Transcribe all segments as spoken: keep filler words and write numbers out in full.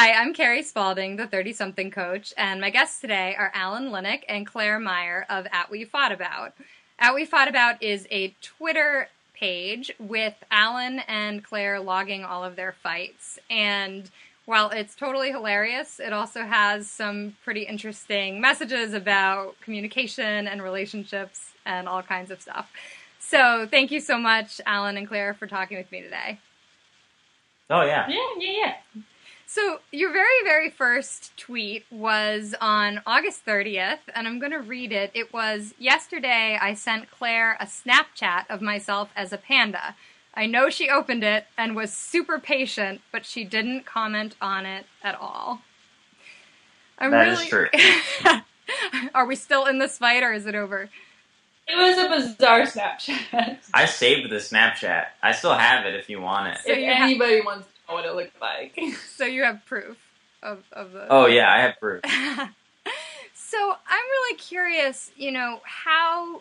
Hi, I'm Carrie Spaulding, the thirty-something coach, and my guests today are Alan Linic and Claire Meyer of At We Fought About. At We Fought About is a Twitter page with Alan and Claire logging all of their fights, and while it's totally hilarious, it also has some pretty interesting messages about communication and relationships and all kinds of stuff. So thank you so much, Alan and Claire, for talking with me today. Oh, yeah. Yeah, yeah, yeah. So your very, very first tweet was on August thirtieth, and I'm going to read it. It was, "Yesterday I sent Claire a Snapchat of myself as a panda. I know she opened it and was super patient, but she didn't comment on it at all." I'm that really... is true. Are we still in this fight, or is it over? It was a bizarre Snapchat. I saved the Snapchat. I still have it if you want it. So if anybody ha- wants to know what it looked like. So you have proof of, of the... Oh, yeah, I have proof. So I'm really curious, you know, how,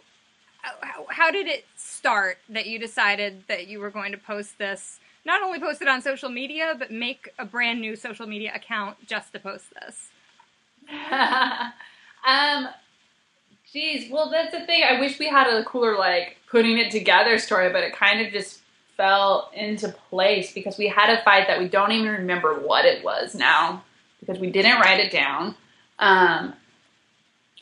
how how did it start that you decided that you were going to post this, not only post it on social media, but make a brand new social media account just to post this? um... Jeez, well, that's the thing. I wish we had a cooler, like, putting it together story, but it kind of just fell into place because we had a fight that we don't even remember what it was now because we didn't write it down. Um,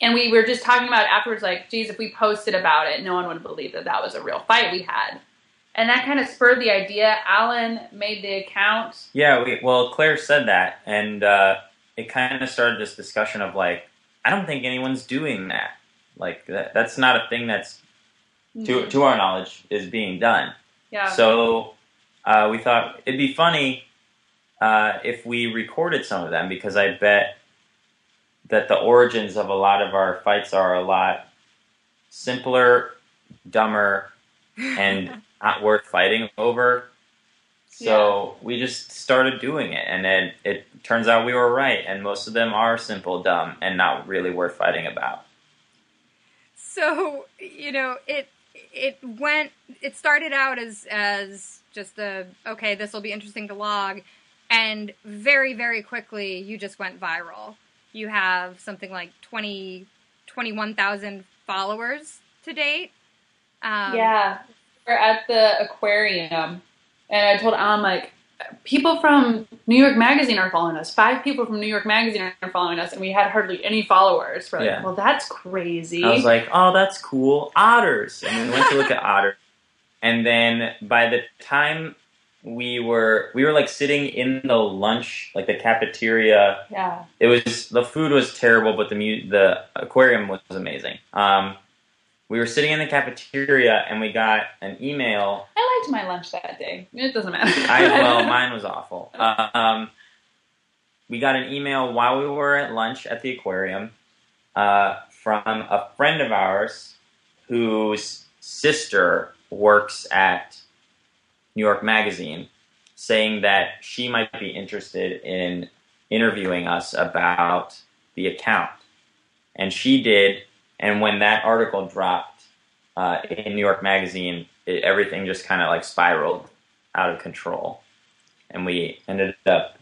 and we were just talking about afterwards, like, geez, if we posted about it, no one would believe that that was a real fight we had. And that kind of spurred the idea. Alan made the account. Yeah, we, well, Claire said that, and uh, it kind of started this discussion of, like, I don't think anyone's doing that. Like, that, that's not a thing that's, to to our knowledge, is being done. Yeah. So uh, we thought it'd be funny uh, if we recorded some of them, because I bet that the origins of a lot of our fights are a lot simpler, dumber, and not worth fighting over. So yeah. We just started doing it, and then it, it turns out we were right, and most of them are simple, dumb, and not really worth fighting about. So, you know, it it went, it started out as, as just the, okay, this will be interesting to log, and very, very quickly, you just went viral. You have something like twenty, twenty-one thousand followers to date. Um, yeah. We're at the aquarium, and I told Alan, like, people from New York Magazine are following us. Five people from New York Magazine are following us, and we had hardly any followers. We're like, yeah. Well, that's crazy. I was like, oh, that's cool. Otters. And we went to look at otters. And then by the time we were, we were like sitting in the lunch, like the cafeteria. Yeah. It was, the food was terrible, but the mu- the aquarium was amazing. Um, we were sitting in the cafeteria, and we got an email. I liked my lunch that day. It doesn't matter. I, well, mine was awful. Um, we got an email while we were at lunch at the aquarium uh, from a friend of ours whose sister works at New York Magazine, saying that she might be interested in interviewing us about the account. And she did. And when that article dropped uh, in New York Magazine, it, everything just kind of like spiraled out of control. And we ended up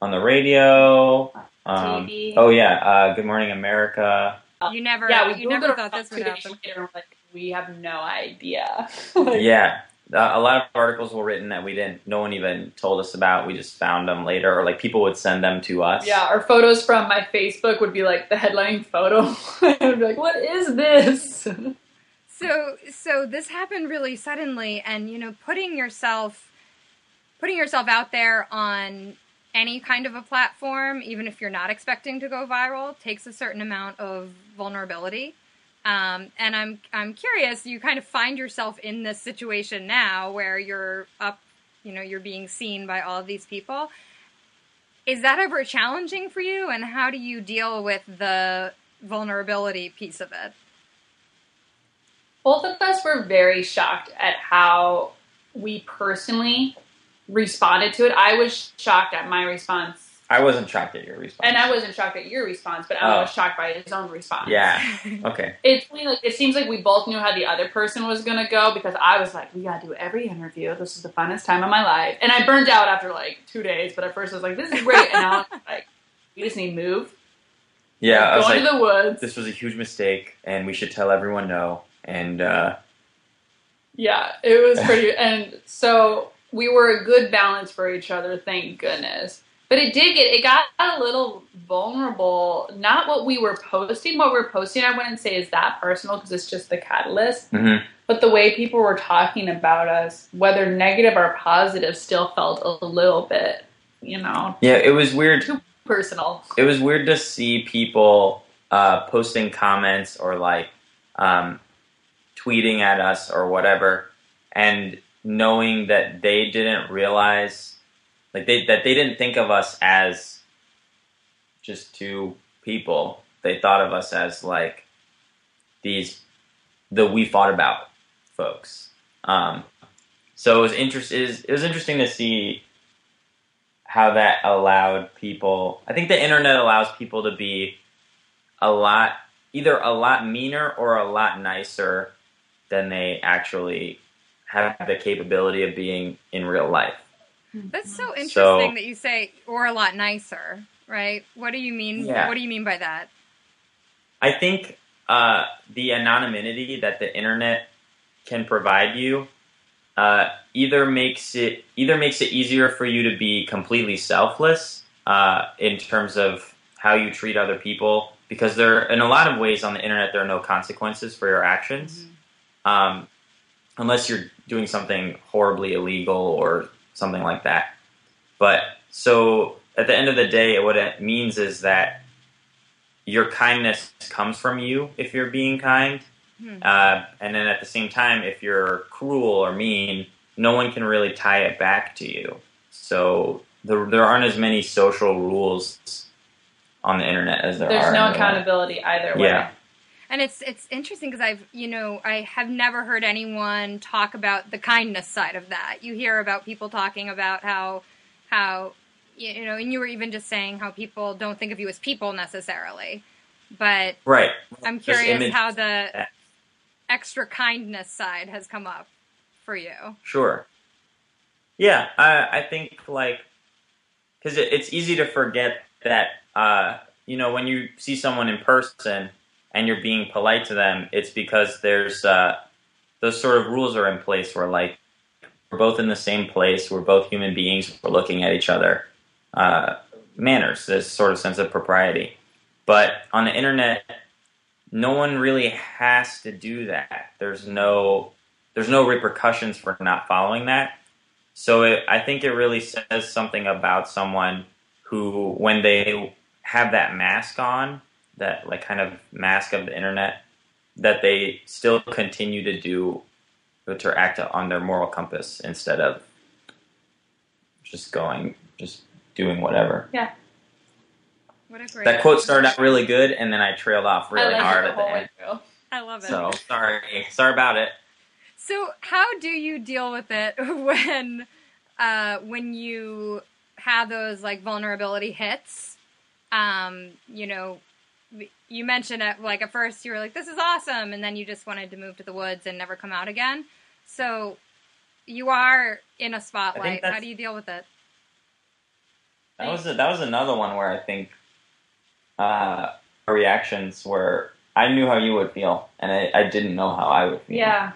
on the radio. Um, T V. Oh, yeah. Uh, Good Morning America. You never, yeah, we you never thought this would happen. Later, like, we have no idea. Like, yeah. Uh, a lot of articles were written that we didn't, no one even told us about. We just found them later, or like people would send them to us. Yeah, our photos from my Facebook would be like the headline photo. I would be like, what is this? So, so this happened really suddenly, and you know, putting yourself, putting yourself out there on any kind of a platform, even if you're not expecting to go viral, takes a certain amount of vulnerability. Um, and I'm I'm curious, you kind of find yourself in this situation now where you're up, you know, you're being seen by all of these people. Is that ever challenging for you? And how do you deal with the vulnerability piece of it? Both of us were very shocked at how we personally responded to it. I was shocked at my response I wasn't shocked at your response. And I wasn't shocked at your response, but Alan oh. was shocked by his own response. Yeah. Okay. It's funny, like, it seems like we both knew how the other person was going to go, because I was like, we got to do every interview. This is the funnest time of my life. And I burned out after like two days, but at first I was like, this is great. And Alan was like, we just need to move. Yeah. Like, I was going like, to the woods. This was a huge mistake, and we should tell everyone no. And, uh... yeah, it was pretty... and so... we were a good balance for each other, thank goodness. But it did get, it got a little vulnerable. Not what we were posting. What we're posting, I wouldn't say is that personal, because it's just the catalyst. Mm-hmm. But the way people were talking about us, whether negative or positive, still felt a little bit, you know. Yeah, it was weird. Too personal. It was weird to see people uh, posting comments or like um, tweeting at us or whatever. And knowing that they didn't realize, like they that they didn't think of us as just two people. They thought of us as like these, the We Fought About folks. Um, so it was interest is it was interesting to see how that allowed people. I think the internet allows people to be a lot, either a lot meaner or a lot nicer than they actually have the capability of being in real life. That's so interesting so, that you say, or a lot nicer, right? What do you mean? Yeah. What do you mean by that? I think uh, the anonymity that the internet can provide you uh, either makes it either makes it easier for you to be completely selfless uh, in terms of how you treat other people, because there, in a lot of ways on the internet, there are no consequences for your actions. Mm-hmm. Um, unless you're doing something horribly illegal or something like that. But so at the end of the day, what it means is that your kindness comes from you if you're being kind. Hmm. Uh, and then at the same time, if you're cruel or mean, no one can really tie it back to you. So there, there aren't as many social rules on the internet as there There's are. There's no accountability way. either way. Yeah. And it's it's interesting because I've, you know, I have never heard anyone talk about the kindness side of that. You hear about people talking about how, how you know, and you were even just saying how people don't think of you as people necessarily. But right. I'm curious how the extra kindness side has come up for you. Sure. Yeah, I, I think, like, because it, it's easy to forget that, uh, you know, when you see someone in person and you're being polite to them, it's because there's uh, those sort of rules are in place where, like, we're both in the same place, we're both human beings, we're looking at each other. Uh, manners, this sort of sense of propriety. But on the internet, no one really has to do that. There's no, there's no repercussions for not following that. So it, I think it really says something about someone who, when they have that mask on, that like kind of mask of the internet, that they still continue to do, to act on their moral compass instead of just going, just doing whatever. Yeah. What a great that quote started out really good, and then I trailed off really hard at the end. I love it. So sorry, sorry about it. So how do you deal with it when, uh, when you have those like vulnerability hits? Um, you know. You mentioned that, like, at first you were like, this is awesome, and then you just wanted to move to the woods and never come out again. So you are in a spotlight. How do you deal with it? That was a, that was another one where I think uh, our reactions were, I knew how you would feel, and I, I didn't know how I would feel. Yeah.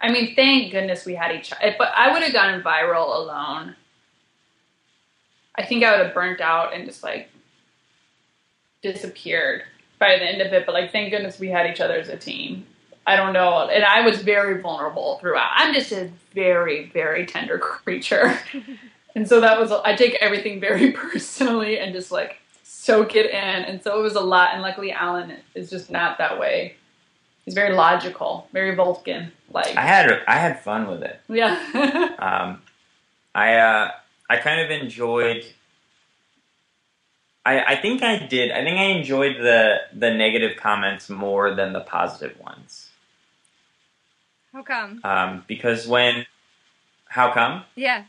I mean, thank goodness we had each other. But I would have gone viral alone. I think I would have burnt out and just, like, disappeared by the end of it, but like, thank goodness we had each other as a team. I don't know, and I was very vulnerable throughout. I'm just a very, very tender creature, and so that was, I take everything very personally and just like soak it in, and so it was a lot. And luckily, Alan is just not that way. He's very logical, very Vulcan. Like I had, I had fun with it. Yeah. um, I, uh, I kind of enjoyed. I, I think I did. I think I enjoyed the, the negative comments more than the positive ones. How come? Um, because when... How come? Yeah.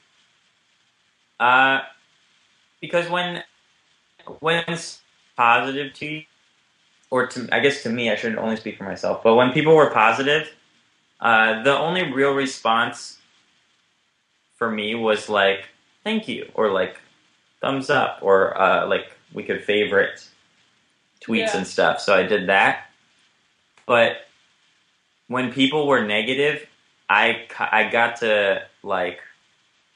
Uh, because when when it's positive to you, or to, I guess to me, I should only speak for myself, but when people were positive, uh, the only real response for me was like, thank you, or like, thumbs up, or uh, like, we could favorite tweets yeah. and stuff. So I did that. But when people were negative, I, I got to like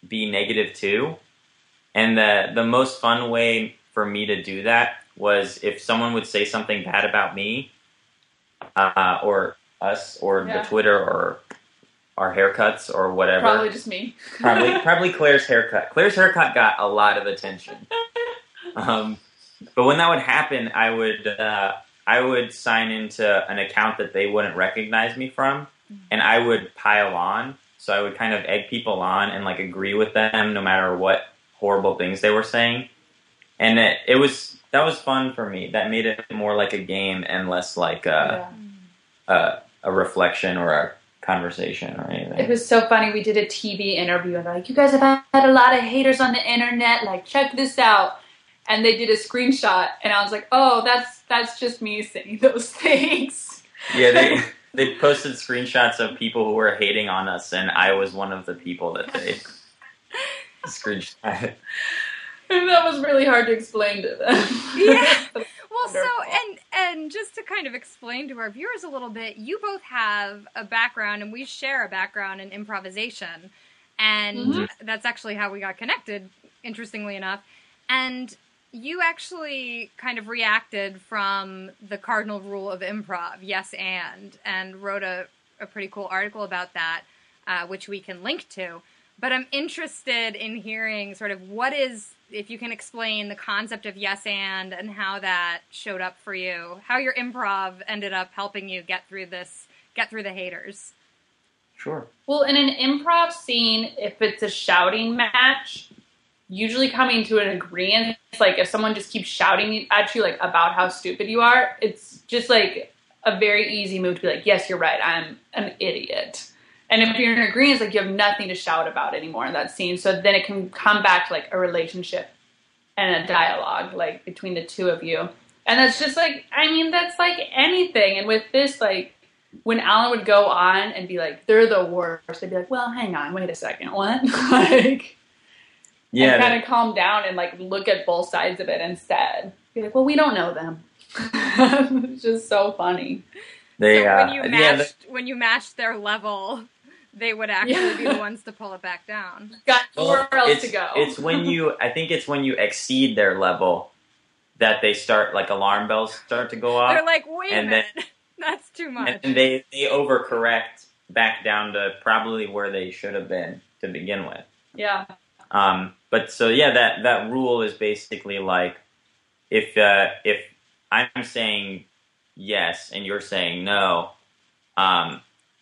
be negative too. And the, the most fun way for me to do that was if someone would say something bad about me, uh, or us, or yeah. the Twitter, or our haircuts, or whatever. Probably just me. probably, probably Claire's haircut. Claire's haircut got a lot of attention. um, but when that would happen, I would uh, I would sign into an account that they wouldn't recognize me from, and I would pile on. So I would kind of egg people on and like agree with them, no matter what horrible things they were saying. And it, it was, that was fun for me. That made it more like a game and less like a, yeah. a, a reflection or a conversation or anything. It was so funny. We did a T V interview and they're like, you guys have had a lot of haters on the internet. Like, check this out. And they did a screenshot and I was like, oh, that's, that's just me saying those things. Yeah. They, they posted screenshots of people who were hating on us. And I was one of the people that they screenshot. That was really hard to explain to them. Yeah. Well, so, and and just to kind of explain to our viewers a little bit, you both have a background, and we share a background in improvisation. And mm-hmm. that's actually how we got connected, interestingly enough. And you actually kind of reacted from the cardinal rule of improv, yes and, and wrote a, a pretty cool article about that, uh, which we can link to. But I'm interested in hearing sort of what is, if you can explain the concept of yes and and how that showed up for you, how your improv ended up helping you get through this, get through the haters. Sure. Well, in an improv scene, if it's a shouting match, usually coming to an agreement, it's like if someone just keeps shouting at you like about how stupid you are, it's just like a very easy move to be like, yes, you're right, I'm an idiot. And if you're in agreement, it's like you have nothing to shout about anymore in that scene. So then it can come back to like a relationship and a dialogue like between the two of you. And that's just like, I mean, that's like anything. And with this, like when Alan would go on and be like, they're the worst, they'd be like, well, hang on, wait a second, what? like, yeah, and kind of calm down and like look at both sides of it instead. Be like, well, we don't know them. It's just so funny. They, so when you uh, matched, yeah, when you matched their level, they would actually yeah. be the ones to pull it back down. Got nowhere well, else to go. It's when you, I think it's when you exceed their level that they start, like alarm bells start to go off. They're like, wait and a minute, then, that's too much. And they, they overcorrect back down to probably where they should have been to begin with. Yeah. Um. But so, yeah, that, that rule is basically like, if uh, if I'm saying yes and you're saying no, um,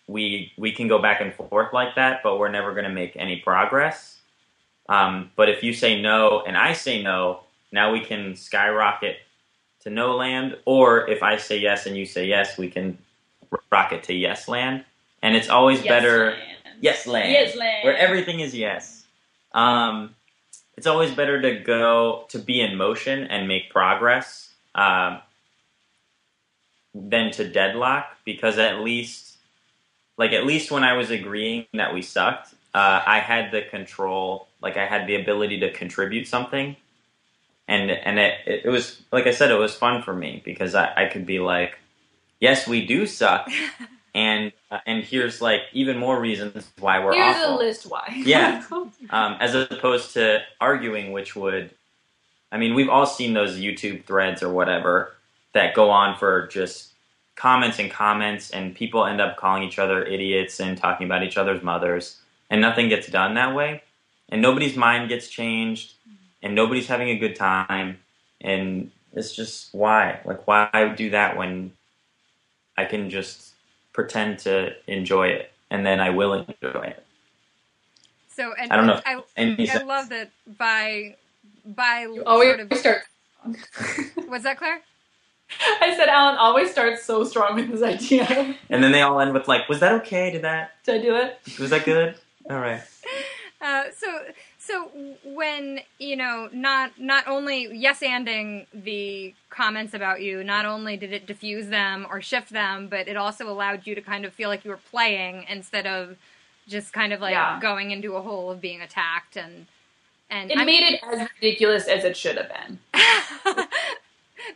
we we can go back and forth like that, but we're never going to make any progress. Um, but if you say no and I say no, now we can skyrocket to no land. Or if I say yes and you say yes, we can rocket to yes land. And it's always yes better. Land. Yes land. Yes land. Where everything is yes. Um, it's always better to go to be in motion and make progress um, than to deadlock, because at least... Like, at least when I was agreeing that we sucked, uh, I had the control, like, I had the ability to contribute something. And and it, it was, like I said, it was fun for me, because I, I could be like, yes, we do suck, and uh, and here's, like, even more reasons why we're here's awful. Here's a list why. Yeah. Um, as opposed to arguing, which would, I mean, we've all seen those YouTube threads or whatever that go on for just comments and comments, and people end up calling each other idiots and talking about each other's mothers, and nothing gets done that way, and nobody's mind gets changed, and nobody's having a good time, and it's just why? Like, why do that when I can just pretend to enjoy it, and then I will enjoy it? So, and I don't know. I, I, I love that by by oh, sort of. Start. Was that Claire? I said, Alan always starts so strong with this idea. And then they all end with like, was that okay? Did that? Did I do it? Was that good? All right. Uh, so So when, you know, not not only yes-anding the comments about you, not only did it diffuse them or shift them, but it also allowed you to kind of feel like you were playing instead of just kind of like yeah. going into a hole of being attacked. And, and it I made mean, it as ridiculous as it should have been. that's,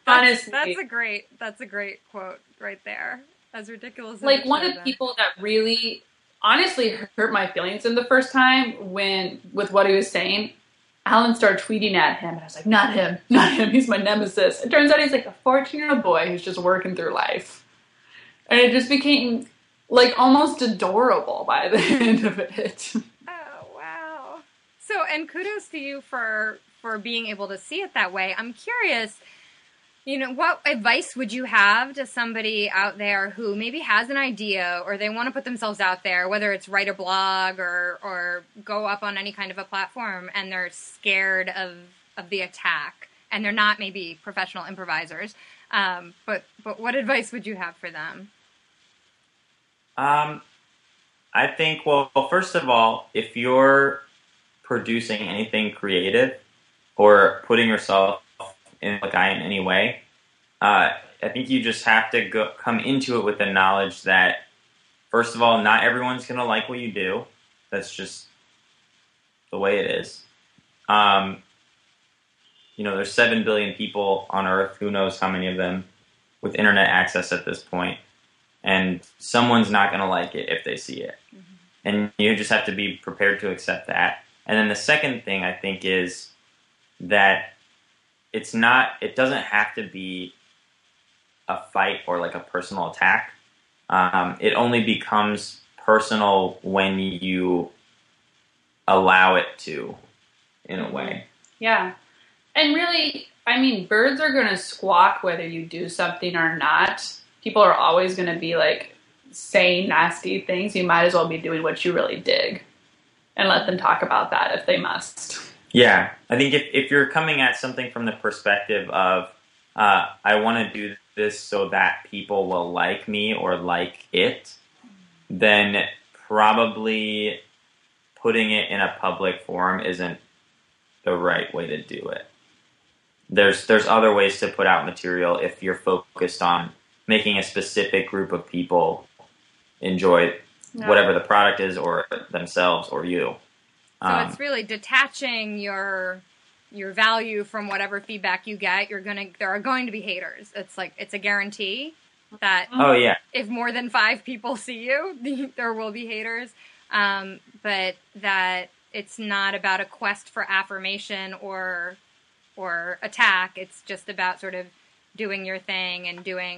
Honestly. That's a great, that's a great quote right there. As ridiculous as Like, it one of the people that really... honestly hurt my feelings in the first time when, with what he was saying, Alan started tweeting at him. And I was like, not him, not him. He's my nemesis. It turns out he's like a fourteen-year-old boy who's just working through life. And it just became like almost adorable by the end of it. Oh, wow. So, and kudos to you for, for being able to see it that way. I'm curious, you know, what advice would you have to somebody out there who maybe has an idea or they want to put themselves out there, whether it's write a blog or, or go up on any kind of a platform, and they're scared of, of the attack and they're not maybe professional improvisers? Um, but, but what advice would you have for them? Um, I think, well, first of all, if you're producing anything creative or putting yourself in a guy in any way, uh, I think you just have to go, come into it with the knowledge that, first of all, not everyone's going to like what you do. That's just the way it is. Um, you know, there's seven billion people on Earth, who knows how many of them, with internet access at this point, and someone's not going to like it if they see it. Mm-hmm. And you just have to be prepared to accept that. And then the second thing, I think, is that It's not, it doesn't have to be a fight or like a personal attack. Um, it only becomes personal when you allow it to, in a way. Yeah. And really, I mean, birds are going to squawk whether you do something or not. People are always going to be like saying nasty things. You might as well be doing what you really dig and let them talk about that if they must. Yeah, I think if, if you're coming at something from the perspective of, uh, I want to do this so that people will like me or like it, then probably putting it in a public forum isn't the right way to do it. There's there's other ways to put out material if you're focused on making a specific group of people enjoy no. whatever the product is, or themselves or you. So it's really detaching your your value from whatever feedback you get. You're gonna there are going to be haters. It's like it's a guarantee that oh yeah if more than five people see you, there will be haters. Um, but that it's not about a quest for affirmation or or attack. It's just about sort of doing your thing and doing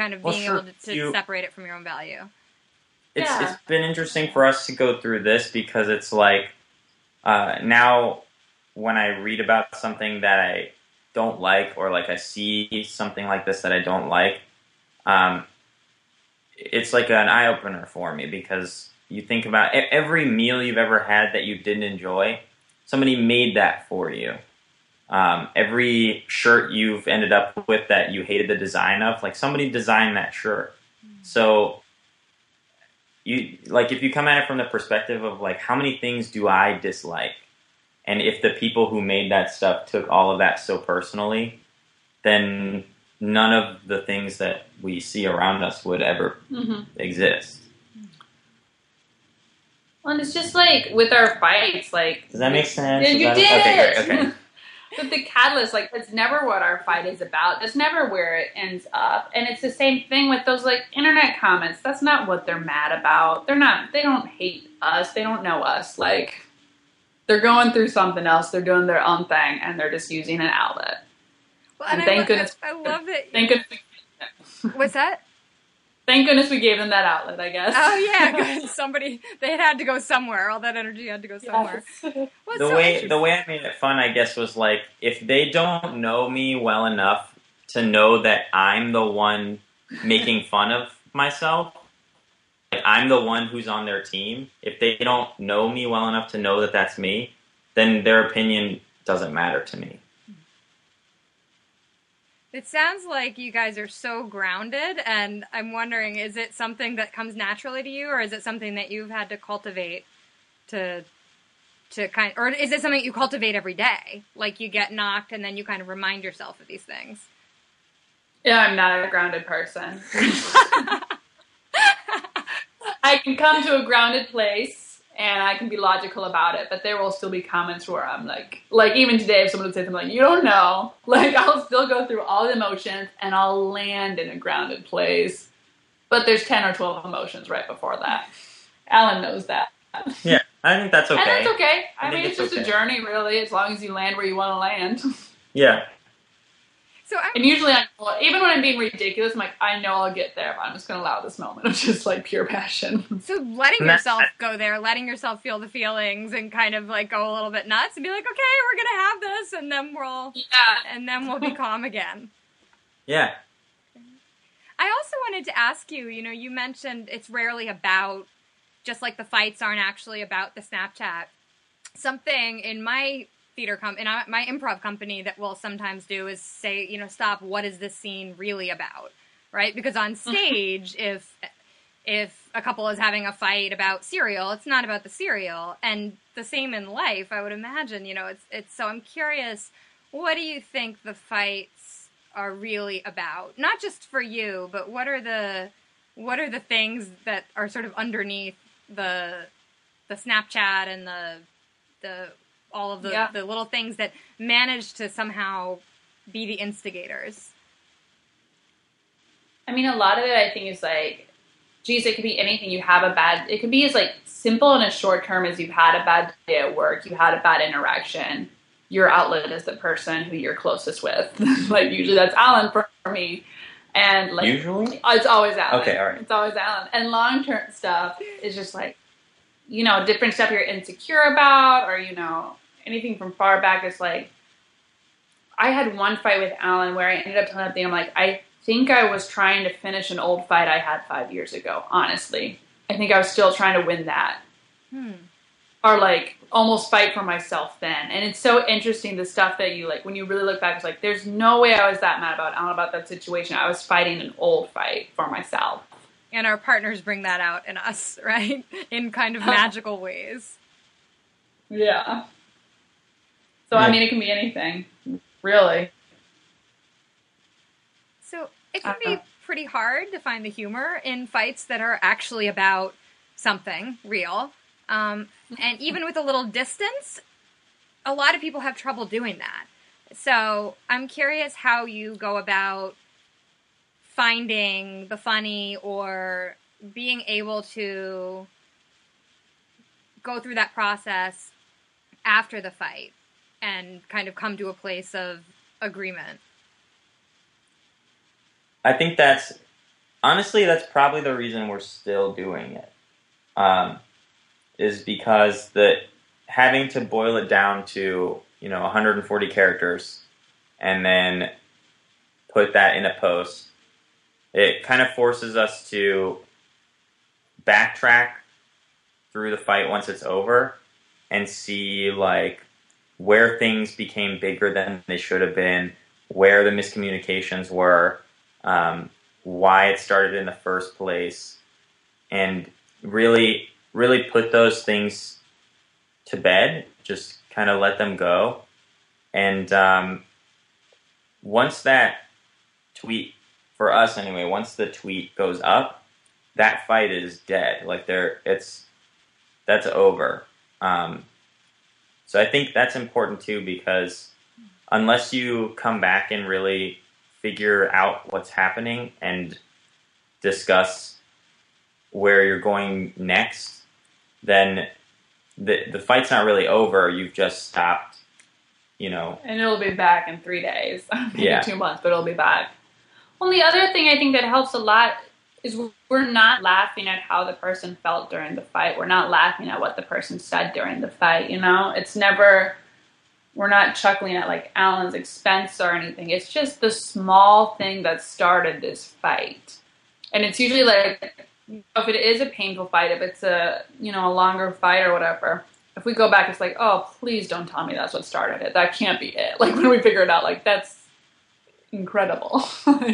kind of well, being sure, able to, to you... separate it from your own value. It's yeah. It's been interesting for us to go through this because it's like uh, now when I read about something that I don't like, or like I see something like this that I don't like, um, it's like an eye-opener for me, because you think about every meal you've ever had that you didn't enjoy, somebody made that for you. Um, every shirt you've ended up with that you hated the design of, like somebody designed that shirt. Mm. So... You, like, if you come at it from the perspective of, like, how many things do I dislike? And if the people who made that stuff took all of that so personally, then none of the things that we see around us would ever mm-hmm. exist. Well, and it's just, like, with our fights, like... Does that make sense? Yeah, you Is that, did! Okay, great, okay. But the catalyst, like, that's never what our fight is about. That's never where it ends up. And it's the same thing with those, like, internet comments. That's not what they're mad about. They're not, they don't hate us. They don't know us. Like, they're going through something else. They're doing their own thing, and they're just using an outlet. Well, and, and thank I, goodness. I love it. Thank goodness. What's that? Thank goodness we gave them that outlet, I guess. Oh, yeah. Good. Somebody, they had to go somewhere. All that energy had to go somewhere. Yes. Well, the, so way, the way I made it fun, I guess, was like, if they don't know me well enough to know that I'm the one making fun of myself, like I'm the one who's on their team, if they don't know me well enough to know that that's me, then their opinion doesn't matter to me. It sounds like you guys are so grounded, and I'm wondering, is it something that comes naturally to you, or is it something that you've had to cultivate to to kind of, or is it something you cultivate every day? Like you get knocked and then you kind of remind yourself of these things. Yeah, I'm not a grounded person. I can come to a grounded place and I can be logical about it, but there will still be comments where I'm like, like even today, if someone would say something like, you don't know, like I'll still go through all the emotions and I'll land in a grounded place. But there's ten or twelve emotions right before that. Alan knows that. Yeah, I think that's okay. And that's okay. I, I mean, it's, it's just okay. A journey, really, as long as you land where you want to land. Yeah. So I'm, and usually, I'm, even when I'm being ridiculous, I'm like, I know I'll get there, but I'm just going to allow this moment of just, like, pure passion. So letting yourself go there, letting yourself feel the feelings and kind of, like, go a little bit nuts and be like, okay, we're going to have this, and then we'll, yeah. and then we'll be calm again. Yeah. I also wanted to ask you, you know, you mentioned it's rarely about, just like the fights aren't actually about the Snapchat. Something in my theater com- in my improv company that we'll sometimes do is say, you know, stop, what is this scene really about, right? Because on stage, if if a couple is having a fight about cereal, it's not about the cereal. And the same in life, I would imagine, you know, it's it's so I'm curious, what do you think the fights are really about, not just for you, but what are the what are the things that are sort of underneath the the Snapchat and the the all of the, yeah. the little things that manage to somehow be the instigators? I mean, a lot of it I think is like, geez, it could be anything. You have a bad, it could be as like simple and as short term as you've had a bad day at work, you had a bad interaction. Your outlet is the person who you're closest with. Like, usually that's Alan for me. And like, usually? It's always Alan. Okay, all right. It's always Alan. And long-term stuff is just like, you know, different stuff you're insecure about or, you know, anything from far back is like, I had one fight with Alan where I ended up telling him, I'm like, I think I was trying to finish an old fight I had five years ago, honestly. I think I was still trying to win that. Hmm. Or like almost fight for myself then. And it's so interesting, the stuff that you like, when you really look back, it's like, there's no way I was that mad about Alan about that situation. I was fighting an old fight for myself. And our partners bring that out in us, right? In kind of magical ways. Yeah. So, I mean, it can be anything, really. So it can be pretty hard to find the humor in fights that are actually about something real. Um, and even with a little distance, a lot of people have trouble doing that. So I'm curious how you go about finding the funny or being able to go through that process after the fight and kind of come to a place of agreement. I think that's, honestly, that's probably the reason we're still doing it. Um, is because the having to boil it down to, you know, one hundred forty characters and then put that in a post, it kind of forces us to backtrack through the fight once it's over and see, like, where things became bigger than they should have been, where the miscommunications were, um, why it started in the first place, and really... really put those things to bed, just kind of let them go. And um, once that tweet, for us anyway, once the tweet goes up, that fight is dead. Like there, it's, that's over. Um, so I think that's important too, because unless you come back and really figure out what's happening and discuss where you're going next, then the the fight's not really over. You've just stopped, you know. And it'll be back in three days, maybe yeah. two months, but it'll be back. Well, the other thing I think that helps a lot is we're not laughing at how the person felt during the fight. We're not laughing at what the person said during the fight, you know. It's never, we're not chuckling at, like, Alan's expense or anything. It's just the small thing that started this fight. And it's usually like... if it is a painful fight, if it's a, you know, a longer fight or whatever, if we go back, it's like, oh, please don't tell me that's what started it. That can't be it. Like, when we figure it out, like, that's incredible.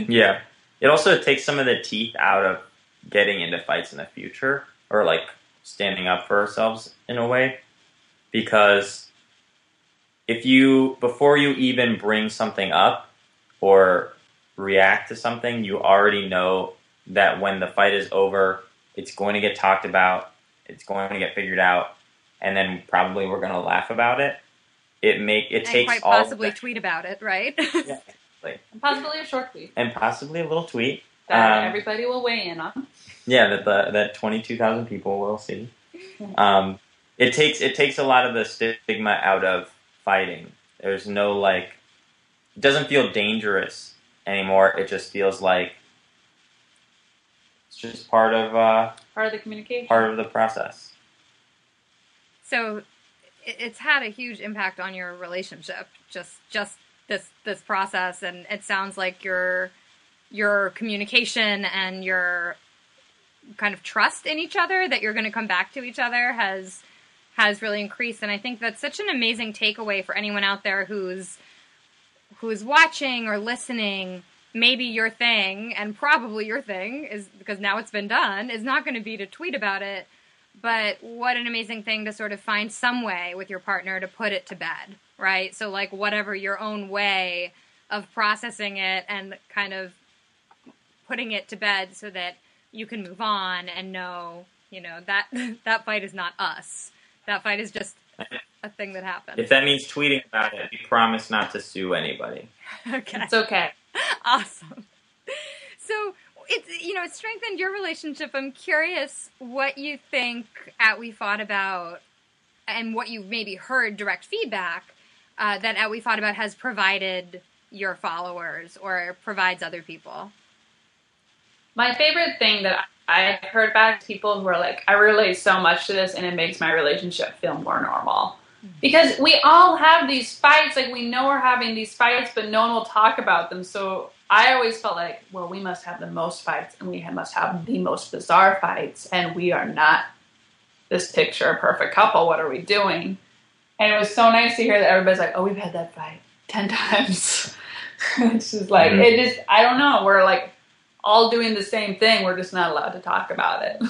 Yeah. It also takes some of the teeth out of getting into fights in the future or, like, standing up for ourselves in a way. because if you, before you even bring something up or react to something, you already know that when the fight is over, it's going to get talked about, it's going to get figured out, and then probably we're going to laugh about it. It make it and takes quite all possibly that, tweet about it, right? Yeah, like, and possibly a short tweet. And possibly a little tweet that um, everybody will weigh in on. Yeah, that the, that twenty-two thousand people will see. Um, it takes it takes a lot of the stigma out of fighting. There's no like, it doesn't feel dangerous anymore. It just feels like it's just part of uh, part of the communication, part of the process. So it's had a huge impact on your relationship, just just this this process, and it sounds like your your communication and your kind of trust in each other that you're going to come back to each other has has really increased. And I think that's such an amazing takeaway for anyone out there who's who's watching or listening. Maybe your thing, and probably your thing is, because now it's been done, is not going to be to tweet about it. But what an amazing thing to sort of find some way with your partner to put it to bed, right? So like whatever your own way of processing it and kind of putting it to bed so that you can move on and know, you know, that that fight is not us. That fight is just a thing that happened. If that means tweeting about it, we promise not to sue anybody. Okay. It's okay. Awesome. So it's, you know, it strengthened your relationship. I'm curious what you think At We Fought About and what you maybe heard direct feedback uh, that At We Fought About has provided your followers or provides other people. My favorite thing that I heard back to people who are like, I relate so much to this and it makes my relationship feel more normal. Because we all have these fights, like we know we're having these fights, but no one will talk about them. So I always felt like, well, we must have the most fights and we must have the most bizarre fights. And we are not this picture perfect couple. What are we doing? And it was so nice to hear that everybody's like, oh, we've had that fight ten times. It's just like, mm-hmm. it just, I don't know. We're like all doing the same thing. We're just not allowed to talk about it.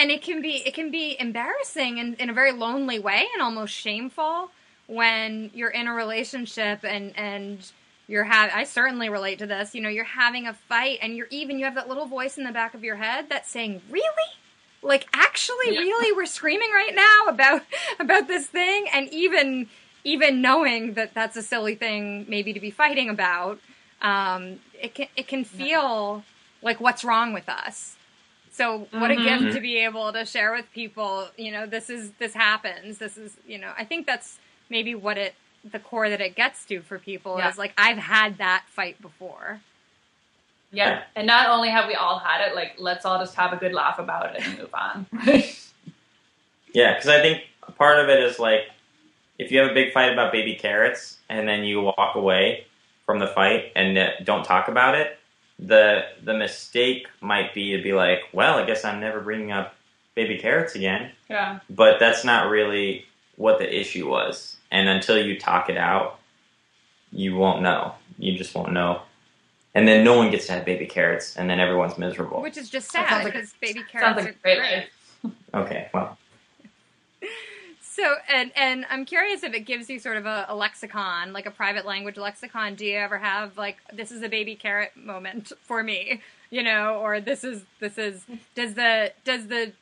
And it can be it can be embarrassing and in a very lonely way and almost shameful when you're in a relationship and, and you're having, I certainly relate to this, you know, you're having a fight and you're even, you have that little voice in the back of your head that's saying, really? Like, actually, yeah. really? We're screaming right now about about this thing? And even, even knowing that that's a silly thing maybe to be fighting about, um, it can it can feel like what's wrong with us. So what a mm-hmm. gift to be able to share with people, you know, this is, this happens. This is, you know, I think that's maybe what it, the core that it gets to for people yeah. is like, I've had that fight before. Yeah. And not only have we all had it, like, let's all just have a good laugh about it and move on. Yeah. Cause I think part of it is like, if you have a big fight about baby carrots and then you walk away from the fight and don't talk about it, the the mistake might be to be like, well, I guess I'm never bringing up baby carrots again. Yeah. But that's not really what the issue was. And until you talk it out, you won't know. You just won't know. And then no one gets to have baby carrots, and then everyone's miserable. Which is just sad, because like, baby carrots sounds like are great. Life. Okay, well. So, and, and I'm curious if it gives you sort of a, a lexicon, like a private language lexicon. Do you ever have, like, this is a baby carrot moment for me, you know, or this is, this is, does the, does the,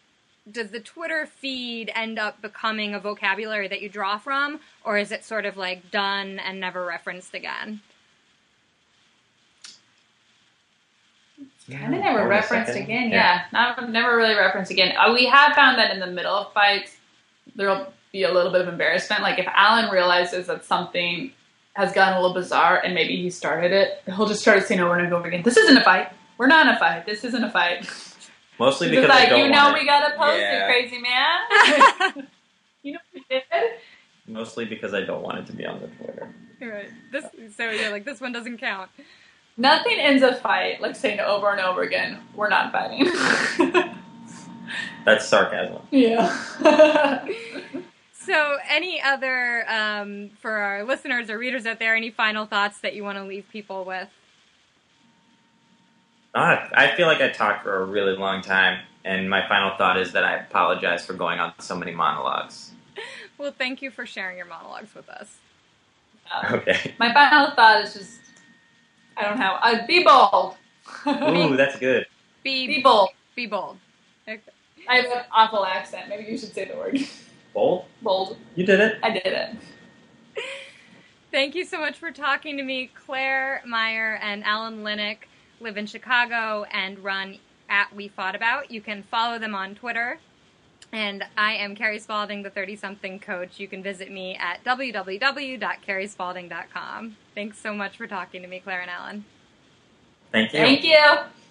does the Twitter feed end up becoming a vocabulary that you draw from, or is it sort of like done and never referenced again? Kind of never referenced again, yeah. yeah. Not, never really referenced again. We have found that in the middle of fights, there'll be a little bit of embarrassment. Like if Alan realizes that something has gotten a little bizarre and maybe he started it, he'll just start saying over and over again, this isn't a fight. We're not in a fight. This isn't a fight. Mostly because like, I don't you know want we it. Gotta post yeah. it, crazy man. You know what we did? Mostly because I don't want it to be on the Twitter. Right. This so you're like, this one doesn't count. Nothing ends a fight, like saying over and over again, we're not fighting. That's sarcasm. Yeah. So any other, um, for our listeners or readers out there, any final thoughts that you want to leave people with? Uh, I feel like I talked for a really long time, and my final thought is that I apologize for going on so many monologues. Well, thank you for sharing your monologues with us. Um, okay. My final thought is just, I don't know, uh, be bold. Ooh, that's good. Be, be bold. Be bold. Okay. I have an awful accent. Maybe you should say the word. Bold? Bold. You did it. I did it. Thank you so much for talking to me. Claire Meyer and Alan Linic live in Chicago and run At We Fought About. You can follow them on Twitter. And I am Carrie Spaulding, the thirty-something coach. You can visit me at w w w dot carrie spaulding dot com. Thanks so much for talking to me, Claire and Alan. Thank you. Thank you.